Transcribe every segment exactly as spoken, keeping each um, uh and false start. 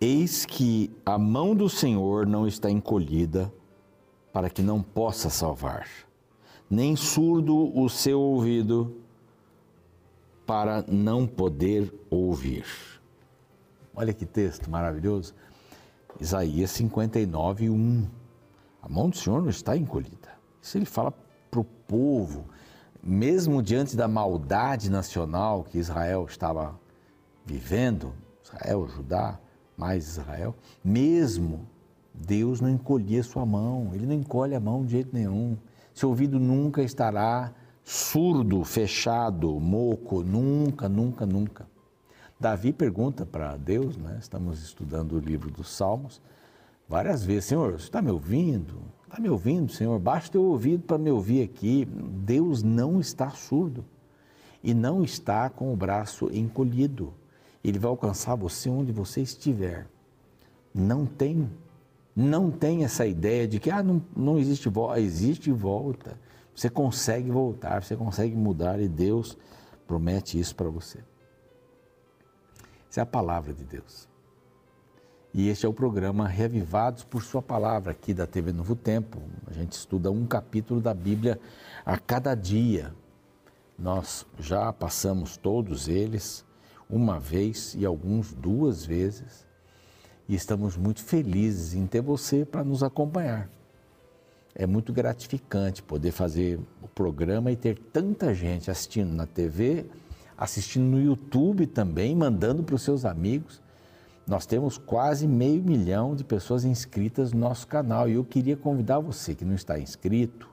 Eis que a mão do Senhor não está encolhida para que não possa salvar, nem surdo o seu ouvido para não poder ouvir. Olha que texto maravilhoso. Isaías cinquenta e nove, um. A mão do Senhor não está encolhida. Isso ele fala para o povo, mesmo diante da maldade nacional que Israel estava vivendo, Israel, Judá, mais Israel, mesmo Deus não encolhia sua mão, Ele não encolhe a mão de jeito nenhum. Seu ouvido nunca estará surdo, fechado, moco, nunca, nunca, nunca. Davi pergunta para Deus, né? Estamos estudando o livro dos Salmos, várias vezes, Senhor, você está me ouvindo? Está me ouvindo, Senhor? Baixa o teu ouvido para me ouvir aqui. Deus não está surdo e não está com o braço encolhido. Ele vai alcançar você onde você estiver. Não tem, não tem essa ideia de que ah, não, não existe volta, existe volta. Você consegue voltar, você consegue mudar e Deus promete isso para você. Essa é a palavra de Deus. E este é o programa Reavivados por Sua Palavra, aqui da T V Novo Tempo. A gente estuda um capítulo da Bíblia a cada dia. Nós já passamos todos eles uma vez e alguns duas vezes. E estamos muito felizes em ter você para nos acompanhar. É muito gratificante poder fazer o programa e ter tanta gente assistindo na T V, assistindo no YouTube também, mandando para os seus amigos. Nós temos quase meio milhão de pessoas inscritas no nosso canal e eu queria convidar você que não está inscrito,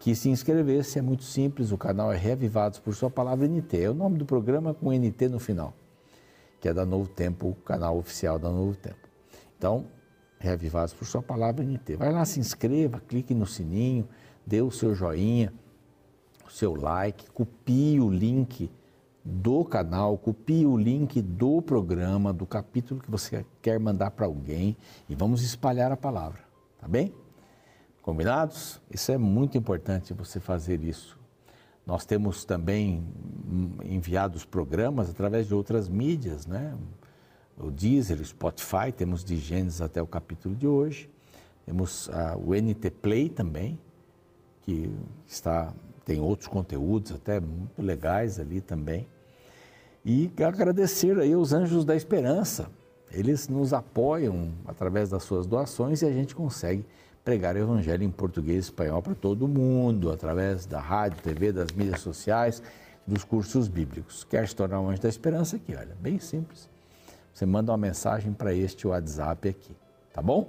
que se inscrevesse. É muito simples, o canal é Reavivados por Sua Palavra N T, é o nome do programa com N T no final, que é da Novo Tempo, o canal oficial da Novo Tempo. Então, Reavivados por Sua Palavra N T. Vai lá, se inscreva, clique no sininho, dê o seu joinha, o seu like, copie o link do canal, copie o link do programa, do capítulo que você quer mandar para alguém e vamos espalhar a palavra, tá bem? Combinados? Isso é muito importante você fazer isso. Nós temos também enviado os programas através de outras mídias, né? O Deezer, o Spotify, temos de Gênesis até o capítulo de hoje, temos a, o N T Play também, que está, tem outros conteúdos até muito legais ali também. E quero agradecer aí aos Anjos da Esperança. Eles nos apoiam através das suas doações e a gente consegue pregar o Evangelho em português e espanhol para todo mundo, através da rádio, T V, das mídias sociais, dos cursos bíblicos. Quer se tornar um Anjo da Esperança aqui? Olha, bem simples. Você manda uma mensagem para este WhatsApp aqui, tá bom?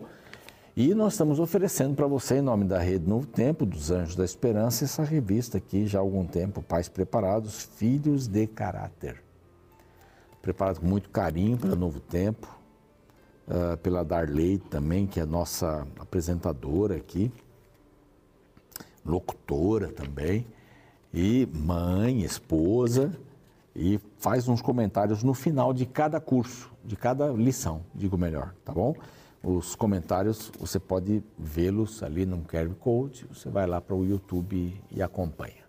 E nós estamos oferecendo para você, em nome da Rede Novo Tempo, dos Anjos da Esperança, essa revista aqui, já há algum tempo, Pais Preparados, Filhos de Caráter. Preparado com muito carinho pela Novo Tempo, uh, pela Darley também, que é a nossa apresentadora aqui, locutora também, e mãe, esposa, e faz uns comentários no final de cada curso, de cada lição, digo melhor, tá bom? Os comentários, você pode vê-los ali no Kerb Coach, você vai lá para o YouTube e acompanha.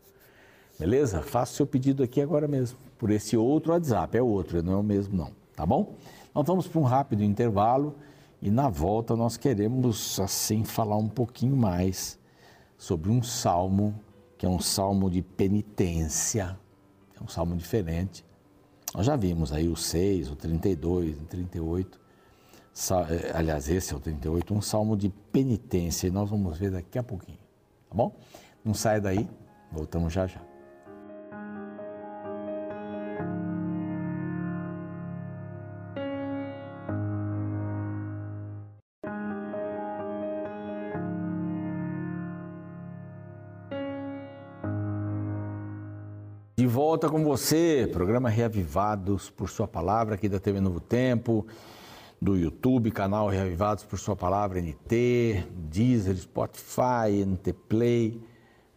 Beleza? Faça seu pedido aqui agora mesmo, por esse outro WhatsApp, é outro, não é o mesmo não, tá bom? Nós vamos para um rápido intervalo e na volta nós queremos, assim, falar um pouquinho mais sobre um salmo, que é um salmo de penitência, é um salmo diferente. Nós já vimos aí o seis, o trinta e dois, o trinta e oito... Aliás, esse é o trinta e oito, um salmo de penitência e nós vamos ver daqui a pouquinho, tá bom? Não sai daí, voltamos já já. De volta com você, programa Reavivados por Sua Palavra aqui da T V Novo Tempo, do YouTube, canal Reavivados por Sua Palavra, N T, Deezer, Spotify, N T Play.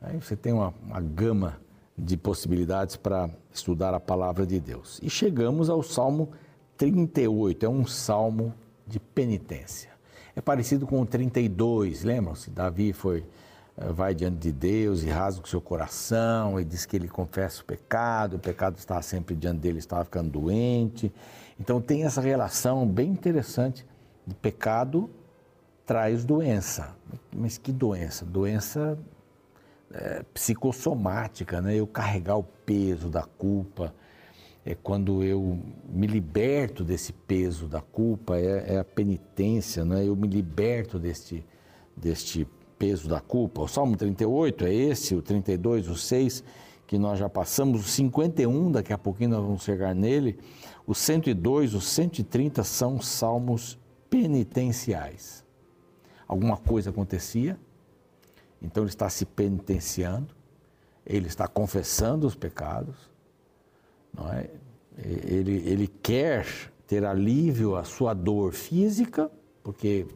Aí você tem uma, uma gama de possibilidades para estudar a Palavra de Deus. E chegamos ao Salmo trinta e oito, é um salmo de penitência. É parecido com o trinta e dois, lembram-se? Davi foi vai diante de Deus e rasga o seu coração e diz que ele confessa o pecado, o pecado estava sempre diante dele, estava ficando doente. Então tem essa relação bem interessante de pecado traz doença. Mas que doença? Doença é, psicossomática, né? Eu carregar o peso da culpa, é quando eu me liberto desse peso da culpa, é, é a penitência, né? Eu me liberto deste, deste peso da culpa. O Salmo trinta e oito é esse, o trinta e dois, o seis, que nós já passamos, o cinquenta e um, daqui a pouquinho nós vamos chegar nele, o cento e dois, o cento e trinta são salmos penitenciais. Alguma coisa acontecia, então ele está se penitenciando, ele está confessando os pecados, não é? Ele, ele quer ter alívio à sua dor física, porque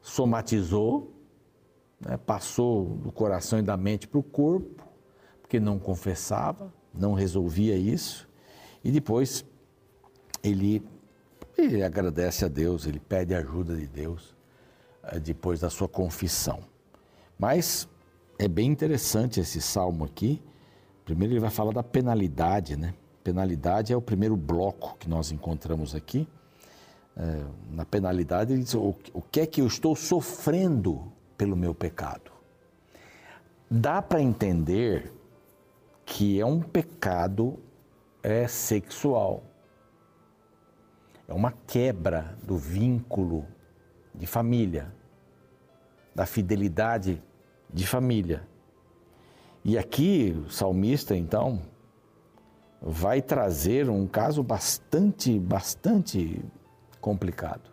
somatizou, né? Passou do coração e da mente para o corpo, porque não confessava, não resolvia isso, e depois ele, ele agradece a Deus, ele pede ajuda de Deus depois da sua confissão. Mas é bem interessante esse salmo aqui. Primeiro ele vai falar da penalidade, né? Penalidade é o primeiro bloco que nós encontramos aqui. É, na penalidade, ele diz o, o que é que eu estou sofrendo pelo meu pecado. Dá para entender que é um pecado é sexual. É uma quebra do vínculo de família, da fidelidade de família. E aqui o salmista, então, vai trazer um caso bastante, bastante complicado.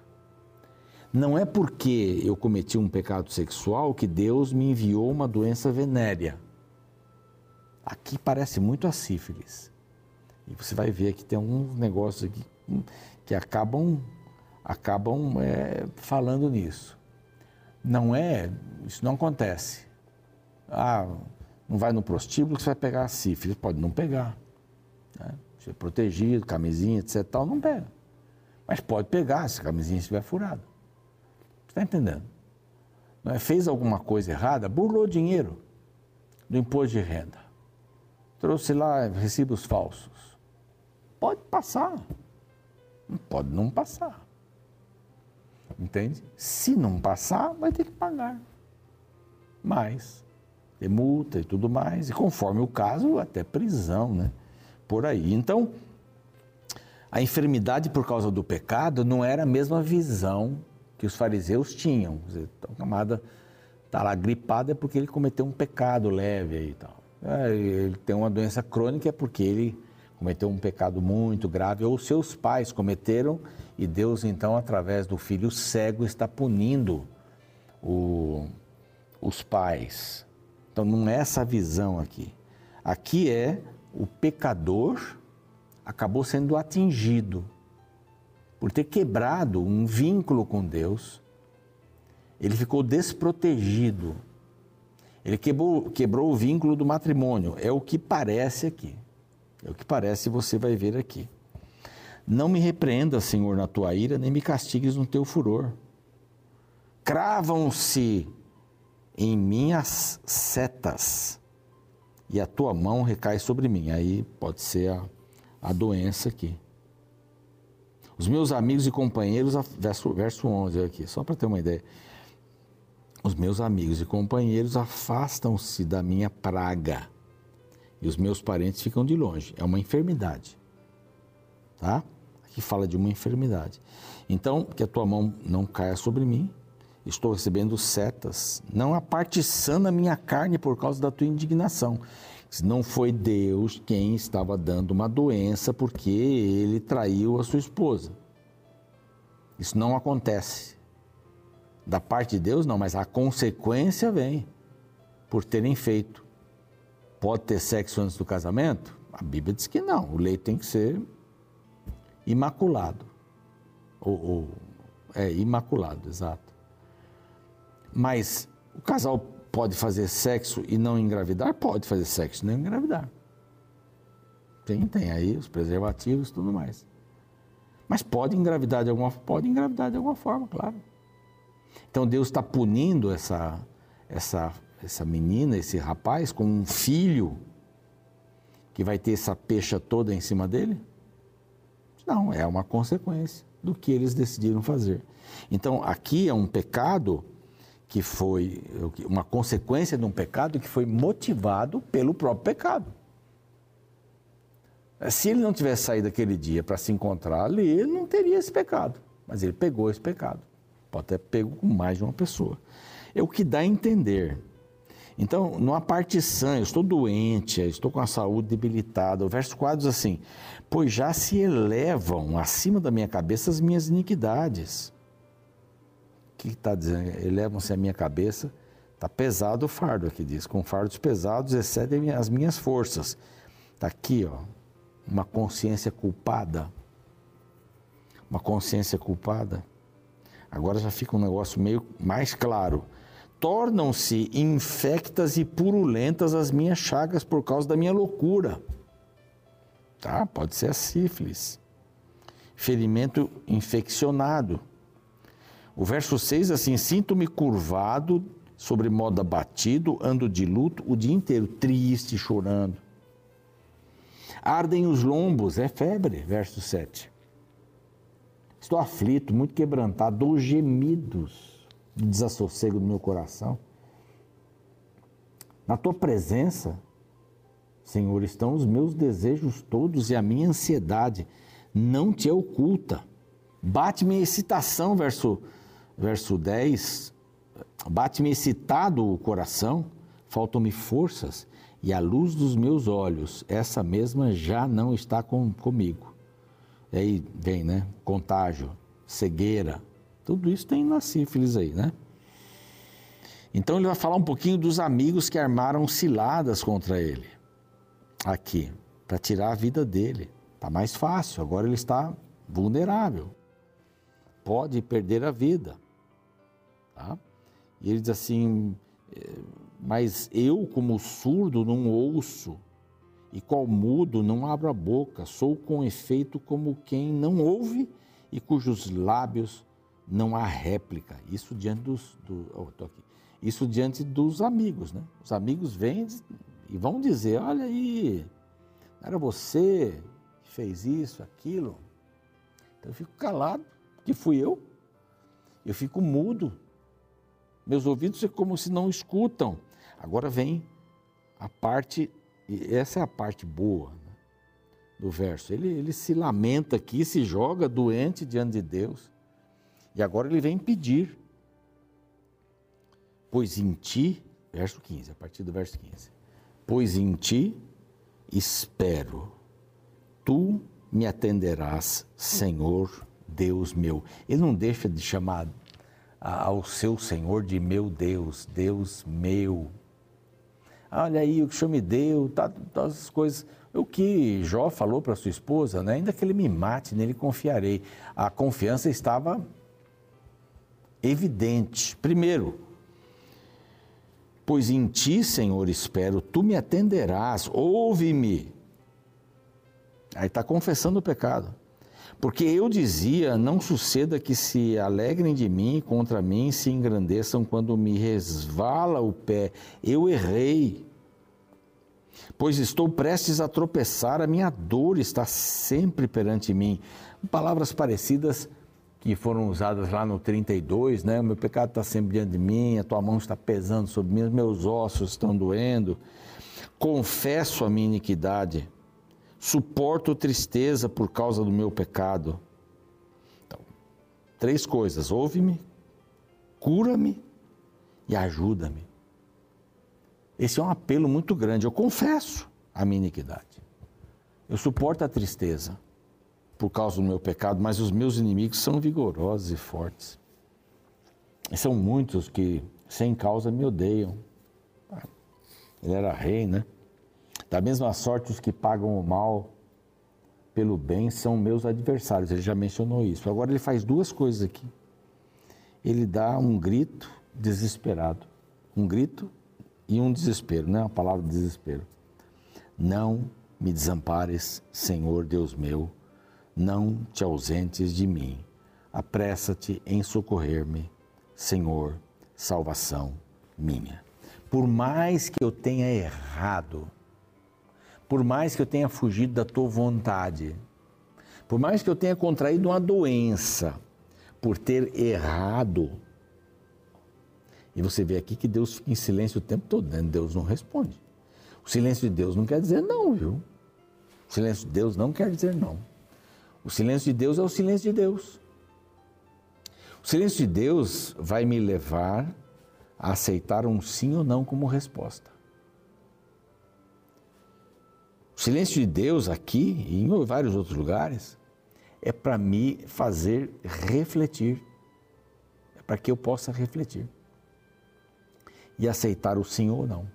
Não é porque eu cometi um pecado sexual que Deus me enviou uma doença venérea. Aqui parece muito a sífilis. E você vai ver que tem alguns negócios aqui que acabam, acabam é, falando nisso. Não é, isso não acontece. Ah, não vai no prostíbulo que você vai pegar a sífilis. Pode não pegar. Se é protegido, camisinha, etc, tal, não pega, mas pode pegar se a camisinha estiver furada. Você está entendendo? Não é? Fez alguma coisa errada, burlou dinheiro do imposto de renda, trouxe lá recibos falsos, pode passar, pode não passar, entende? Se não passar, vai ter que pagar mais, ter multa e tudo mais, e conforme o caso, até prisão, né? Por aí. Então, a enfermidade por causa do pecado não era a mesma visão que os fariseus tinham. Quer dizer, o camarada está lá gripado é porque ele cometeu um pecado leve aí e tal. É, ele tem uma doença crônica é porque ele cometeu um pecado muito grave, ou seus pais cometeram, e Deus, então, através do filho cego, está punindo o, os pais. Então, não é essa visão aqui. Aqui é o pecador acabou sendo atingido por ter quebrado um vínculo com Deus. Ele ficou desprotegido. Ele quebrou, quebrou o vínculo do matrimônio. É o que parece aqui. É o que parece, você vai ver aqui. Não me repreenda, Senhor, na tua ira, nem me castigues no teu furor. Cravam-se em minhas setas, e a tua mão recai sobre mim. Aí pode ser a, a doença aqui. Os meus amigos e companheiros, verso, verso onze aqui, só para ter uma ideia. Os meus amigos e companheiros afastam-se da minha praga, e os meus parentes ficam de longe. É uma enfermidade, tá? Aqui fala de uma enfermidade. Então, que a tua mão não caia sobre mim. Estou recebendo setas, não há parte sã na minha carne por causa da tua indignação. Não foi Deus quem estava dando uma doença porque ele traiu a sua esposa. Isso não acontece. Da parte de Deus não, mas a consequência vem por terem feito. Pode ter sexo antes do casamento? A Bíblia diz que não, o leito tem que ser imaculado. Ou, ou, é, imaculado, exato. Mas o casal pode fazer sexo e não engravidar? Pode fazer sexo e não engravidar. Tem, tem aí os preservativos e tudo mais. Mas pode engravidar de alguma, pode engravidar de alguma forma, claro. Então Deus está punindo essa, essa, essa menina, esse rapaz, como um filho que vai ter essa pecha toda em cima dele? Não, é uma consequência do que eles decidiram fazer. Então, aqui é um pecado que foi, uma consequência de um pecado que foi motivado pelo próprio pecado. Se ele não tivesse saído aquele dia para se encontrar ali, ele não teria esse pecado, mas ele pegou esse pecado. Pode ter pego com mais de uma pessoa. É o que dá a entender. Então, não há parte sã, eu estou doente, eu estou com a saúde debilitada. O verso quatro diz assim, pois já se elevam acima da minha cabeça as minhas iniquidades. O que está dizendo? Elevam-se a minha cabeça, está pesado o fardo aqui, diz, com fardos pesados excedem as minhas forças. Está aqui, ó, uma consciência culpada, uma consciência culpada. Agora já fica um negócio meio mais claro. Tornam-se infectas e purulentas as minhas chagas por causa da minha loucura. Tá? Pode ser a sífilis. Ferimento infeccionado. O verso seis, assim, sinto-me curvado, sobre modo abatido, ando de luto o dia inteiro, triste, chorando. Ardem os lombos, é febre, verso sete. Estou aflito, muito quebrantado, dou gemidos. De desassossego do meu coração. Na tua presença, Senhor, estão os meus desejos todos e a minha ansiedade não te é oculta. Bate-me a excitação, verso, verso dez, bate-me excitado o coração, faltam-me forças e a luz dos meus olhos, essa mesma já não está com, comigo. E aí vem, né? Contágio, cegueira. Tudo isso tem na sífilis aí, né? Então, ele vai falar um pouquinho dos amigos que armaram ciladas contra ele. Aqui, para tirar a vida dele. Está mais fácil, agora ele está vulnerável. Pode perder a vida. Tá? E ele diz assim, mas eu como surdo não ouço, e qual mudo não abro a boca, sou com efeito como quem não ouve e cujos lábios... Não há réplica, isso diante dos, do, oh, tô aqui. Isso diante dos amigos, né? Os amigos vêm e vão dizer, olha aí, era você que fez isso, aquilo. Então eu fico calado, que fui eu, eu fico mudo, meus ouvidos é como se não escutam. Agora vem a parte, e essa é a parte boa, né, do verso, ele, ele se lamenta aqui, se joga doente diante de Deus. E agora ele vem pedir, pois em ti, verso quinze, a partir do verso quinze, pois em ti espero, tu me atenderás, Senhor Deus meu. Ele não deixa de chamar ao seu Senhor de meu Deus, Deus meu. Olha aí o que o Senhor me deu, tá, todas as coisas. O que Jó falou para sua esposa, né? Ainda que ele me mate, nele confiarei. A confiança estava... evidente. Primeiro, pois em ti, Senhor, espero, tu me atenderás, ouve-me. Aí está confessando o pecado. Porque eu dizia, não suceda que se alegrem de mim, contra mim se engrandeçam quando me resvala o pé. Eu errei, pois estou prestes a tropeçar, a minha dor está sempre perante mim. Palavras parecidas que foram usadas lá no trinta e dois, né? O meu pecado está sempre diante de mim, a tua mão está pesando sobre mim, os meus ossos estão doendo. Confesso a minha iniquidade, suporto tristeza por causa do meu pecado. Então, três coisas, ouve-me, cura-me e ajuda-me. Esse é um apelo muito grande, eu confesso a minha iniquidade, eu suporto a tristeza por causa do meu pecado, mas os meus inimigos são vigorosos e fortes. E são muitos que, sem causa, me odeiam. Ele era rei, né? Da mesma sorte, os que pagam o mal pelo bem são meus adversários. Ele já mencionou isso. Agora, ele faz duas coisas aqui. Ele dá um grito desesperado. Um grito e um desespero, né? A palavra desespero. Não me desampares, Senhor Deus meu, não te ausentes de mim, apressa-te em socorrer-me, Senhor, salvação minha. Por mais que eu tenha errado, por mais que eu tenha fugido da tua vontade, por mais que eu tenha contraído uma doença, por ter errado. E você vê aqui que Deus fica em silêncio o tempo todo, né? Deus não responde. O silêncio de Deus não quer dizer não, viu? O silêncio de Deus não quer dizer não. O silêncio de Deus é o silêncio de Deus. O silêncio de Deus vai me levar a aceitar um sim ou não como resposta. O silêncio de Deus aqui e em vários outros lugares é para me fazer refletir. É para que eu possa refletir e aceitar o sim ou não.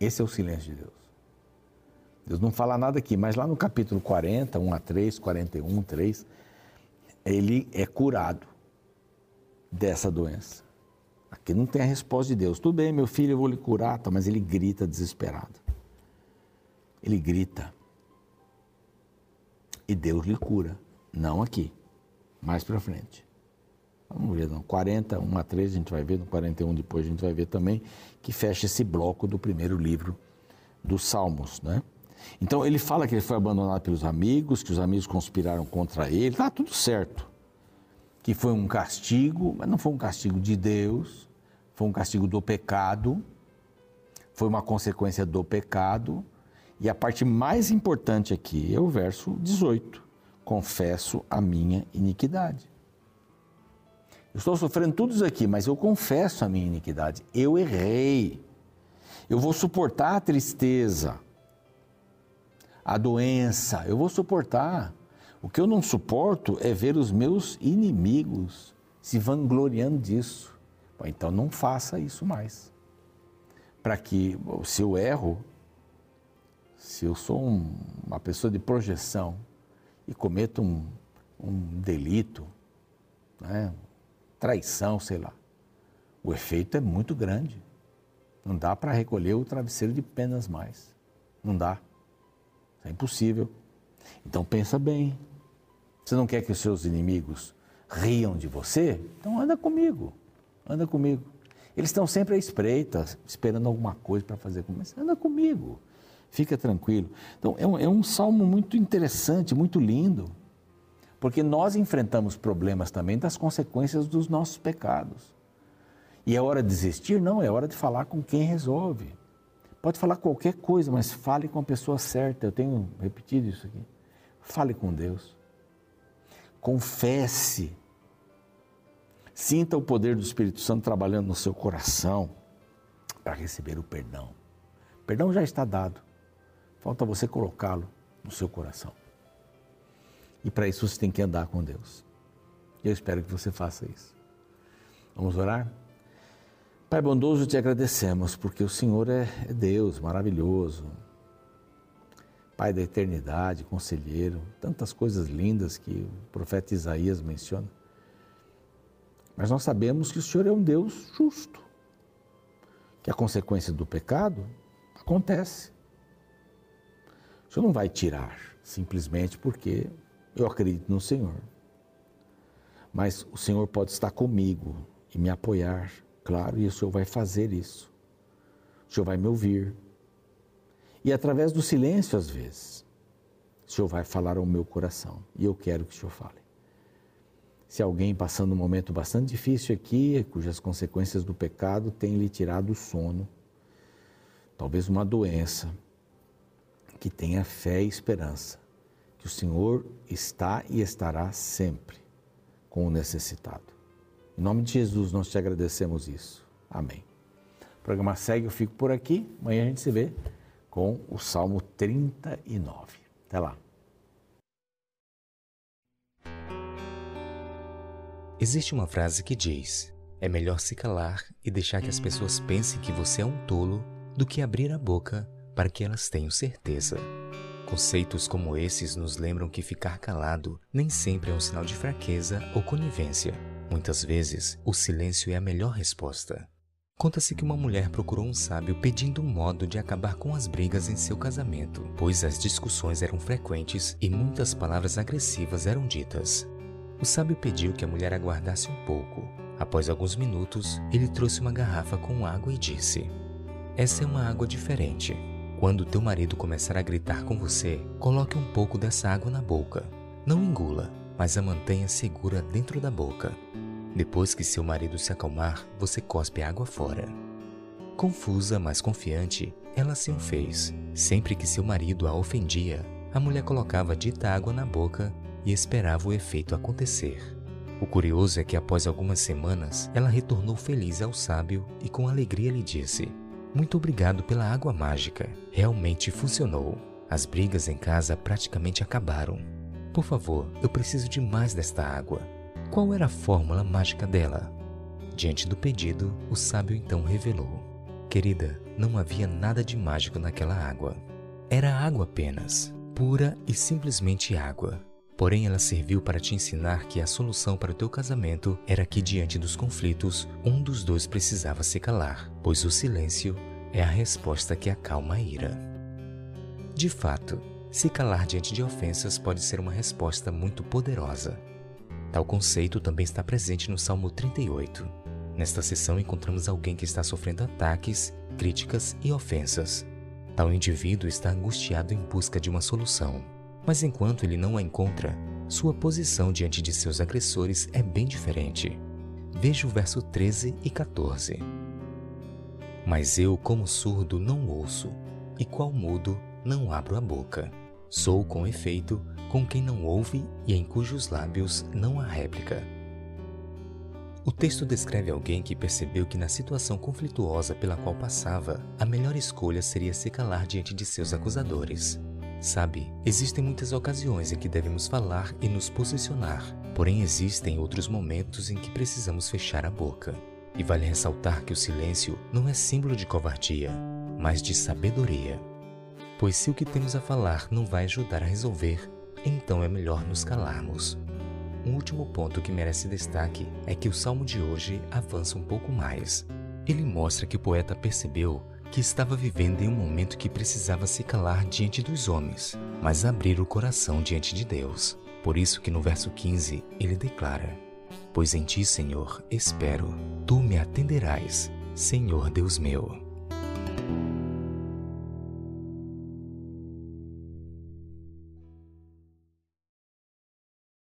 Esse é o silêncio de Deus. Deus não fala nada aqui, mas lá no capítulo quarenta, um a três, quarenta e um, três, ele é curado dessa doença. Aqui não tem a resposta de Deus. Tudo bem, meu filho, eu vou lhe curar, mas ele grita desesperado. Ele grita. E Deus lhe cura. Não aqui, mais para frente. Vamos ver, não. quarenta, um a três, a gente vai ver, no quarenta e um depois a gente vai ver também, que fecha esse bloco do primeiro livro dos Salmos, né? Então, ele fala que ele foi abandonado pelos amigos, que os amigos conspiraram contra ele, tá tudo certo. Que foi um castigo, mas não foi um castigo de Deus, foi um castigo do pecado, foi uma consequência do pecado. E a parte mais importante aqui é o verso dezoito, confesso a minha iniquidade. Eu estou sofrendo tudo isso aqui, mas eu confesso a minha iniquidade, eu errei. Eu vou suportar a tristeza, a doença, eu vou suportar. O que eu não suporto é ver os meus inimigos se vangloriando disso. Bom, então não faça isso mais. Para que, se eu erro, se eu sou um, uma pessoa de projeção e cometo um, um delito, né, traição, sei lá, o efeito é muito grande. Não dá para recolher o travesseiro de penas mais. Não dá. É impossível. Então pensa bem. Você não quer que os seus inimigos riam de você? Então anda comigo. Anda comigo. Eles estão sempre à espreita, esperando alguma coisa para fazer comigo. Mas anda comigo. Fica tranquilo. Então é um, é um salmo muito interessante, muito lindo. Porque nós enfrentamos problemas também das consequências dos nossos pecados. E é hora de desistir? Não, é hora de falar com quem resolve. Pode falar qualquer coisa, mas fale com a pessoa certa. Eu tenho repetido isso aqui. Fale com Deus. Confesse. Sinta o poder do Espírito Santo trabalhando no seu coração para receber o perdão. O perdão já está dado. Falta você colocá-lo no seu coração. E para isso você tem que andar com Deus. Eu espero que você faça isso. Vamos orar? Pai bondoso, te agradecemos, porque o Senhor é Deus maravilhoso, Pai da eternidade, conselheiro, tantas coisas lindas que o profeta Isaías menciona. Mas nós sabemos que o Senhor é um Deus justo, que a consequência do pecado acontece. O Senhor não vai tirar, simplesmente porque eu acredito no Senhor. Mas o Senhor pode estar comigo e me apoiar. Claro, e o Senhor vai fazer isso. O Senhor vai me ouvir. E através do silêncio, às vezes, o Senhor vai falar ao meu coração. E eu quero que o Senhor fale. Se alguém passando um momento bastante difícil aqui, cujas consequências do pecado têm lhe tirado o sono, talvez uma doença, que tenha fé e esperança, que o Senhor está e estará sempre com o necessitado. Em nome de Jesus, nós te agradecemos isso. Amém. O programa segue, eu fico por aqui. Amanhã a gente se vê com o Salmo trinta e nove. Até lá. Existe uma frase que diz: é melhor se calar e deixar que as pessoas pensem que você é um tolo do que abrir a boca para que elas tenham certeza. Conceitos como esses nos lembram que ficar calado nem sempre é um sinal de fraqueza ou conivência. Muitas vezes, o silêncio é a melhor resposta. Conta-se que uma mulher procurou um sábio pedindo um modo de acabar com as brigas em seu casamento, pois as discussões eram frequentes e muitas palavras agressivas eram ditas. O sábio pediu que a mulher aguardasse um pouco. Após alguns minutos, ele trouxe uma garrafa com água e disse: Essa é uma água diferente. Quando teu marido começar a gritar com você, coloque um pouco dessa água na boca. Não engula, mas a mantenha segura dentro da boca. Depois que seu marido se acalmar, você cospe a água fora. Confusa, mas confiante, ela assim o fez. Sempre que seu marido a ofendia, a mulher colocava dita água na boca e esperava o efeito acontecer. O curioso é que após algumas semanas, ela retornou feliz ao sábio e com alegria lhe disse: "Muito obrigado pela água mágica. Realmente funcionou. As brigas em casa praticamente acabaram. Por favor, eu preciso de mais desta água." Qual era a fórmula mágica dela? Diante do pedido, o sábio então revelou: "Querida, não havia nada de mágico naquela água. Era água apenas, pura e simplesmente água. Porém, ela serviu para te ensinar que a solução para o teu casamento era que diante dos conflitos, um dos dois precisava se calar, pois o silêncio é a resposta que acalma a ira." De fato, se calar diante de ofensas pode ser uma resposta muito poderosa. Tal conceito também está presente no Salmo trinta e oito. Nesta sessão encontramos alguém que está sofrendo ataques, críticas e ofensas. Tal indivíduo está angustiado em busca de uma solução, mas enquanto ele não a encontra, sua posição diante de seus agressores é bem diferente. Veja o verso treze e quatorze. "Mas eu, como surdo, não ouço, e qual mudo, não abro a boca. Sou, com efeito, com quem não ouve e em cujos lábios não há réplica." O texto descreve alguém que percebeu que na situação conflituosa pela qual passava, a melhor escolha seria se calar diante de seus acusadores. Sabe, existem muitas ocasiões em que devemos falar e nos posicionar, porém existem outros momentos em que precisamos fechar a boca. E vale ressaltar que o silêncio não é símbolo de covardia, mas de sabedoria. Pois se o que temos a falar não vai ajudar a resolver, então é melhor nos calarmos. Um último ponto que merece destaque é que o salmo de hoje avança um pouco mais. Ele mostra que o poeta percebeu que estava vivendo em um momento que precisava se calar diante dos homens, mas abrir o coração diante de Deus. Por isso que no verso quinze ele declara: "Pois em ti, Senhor, espero, tu me atenderás, Senhor Deus meu."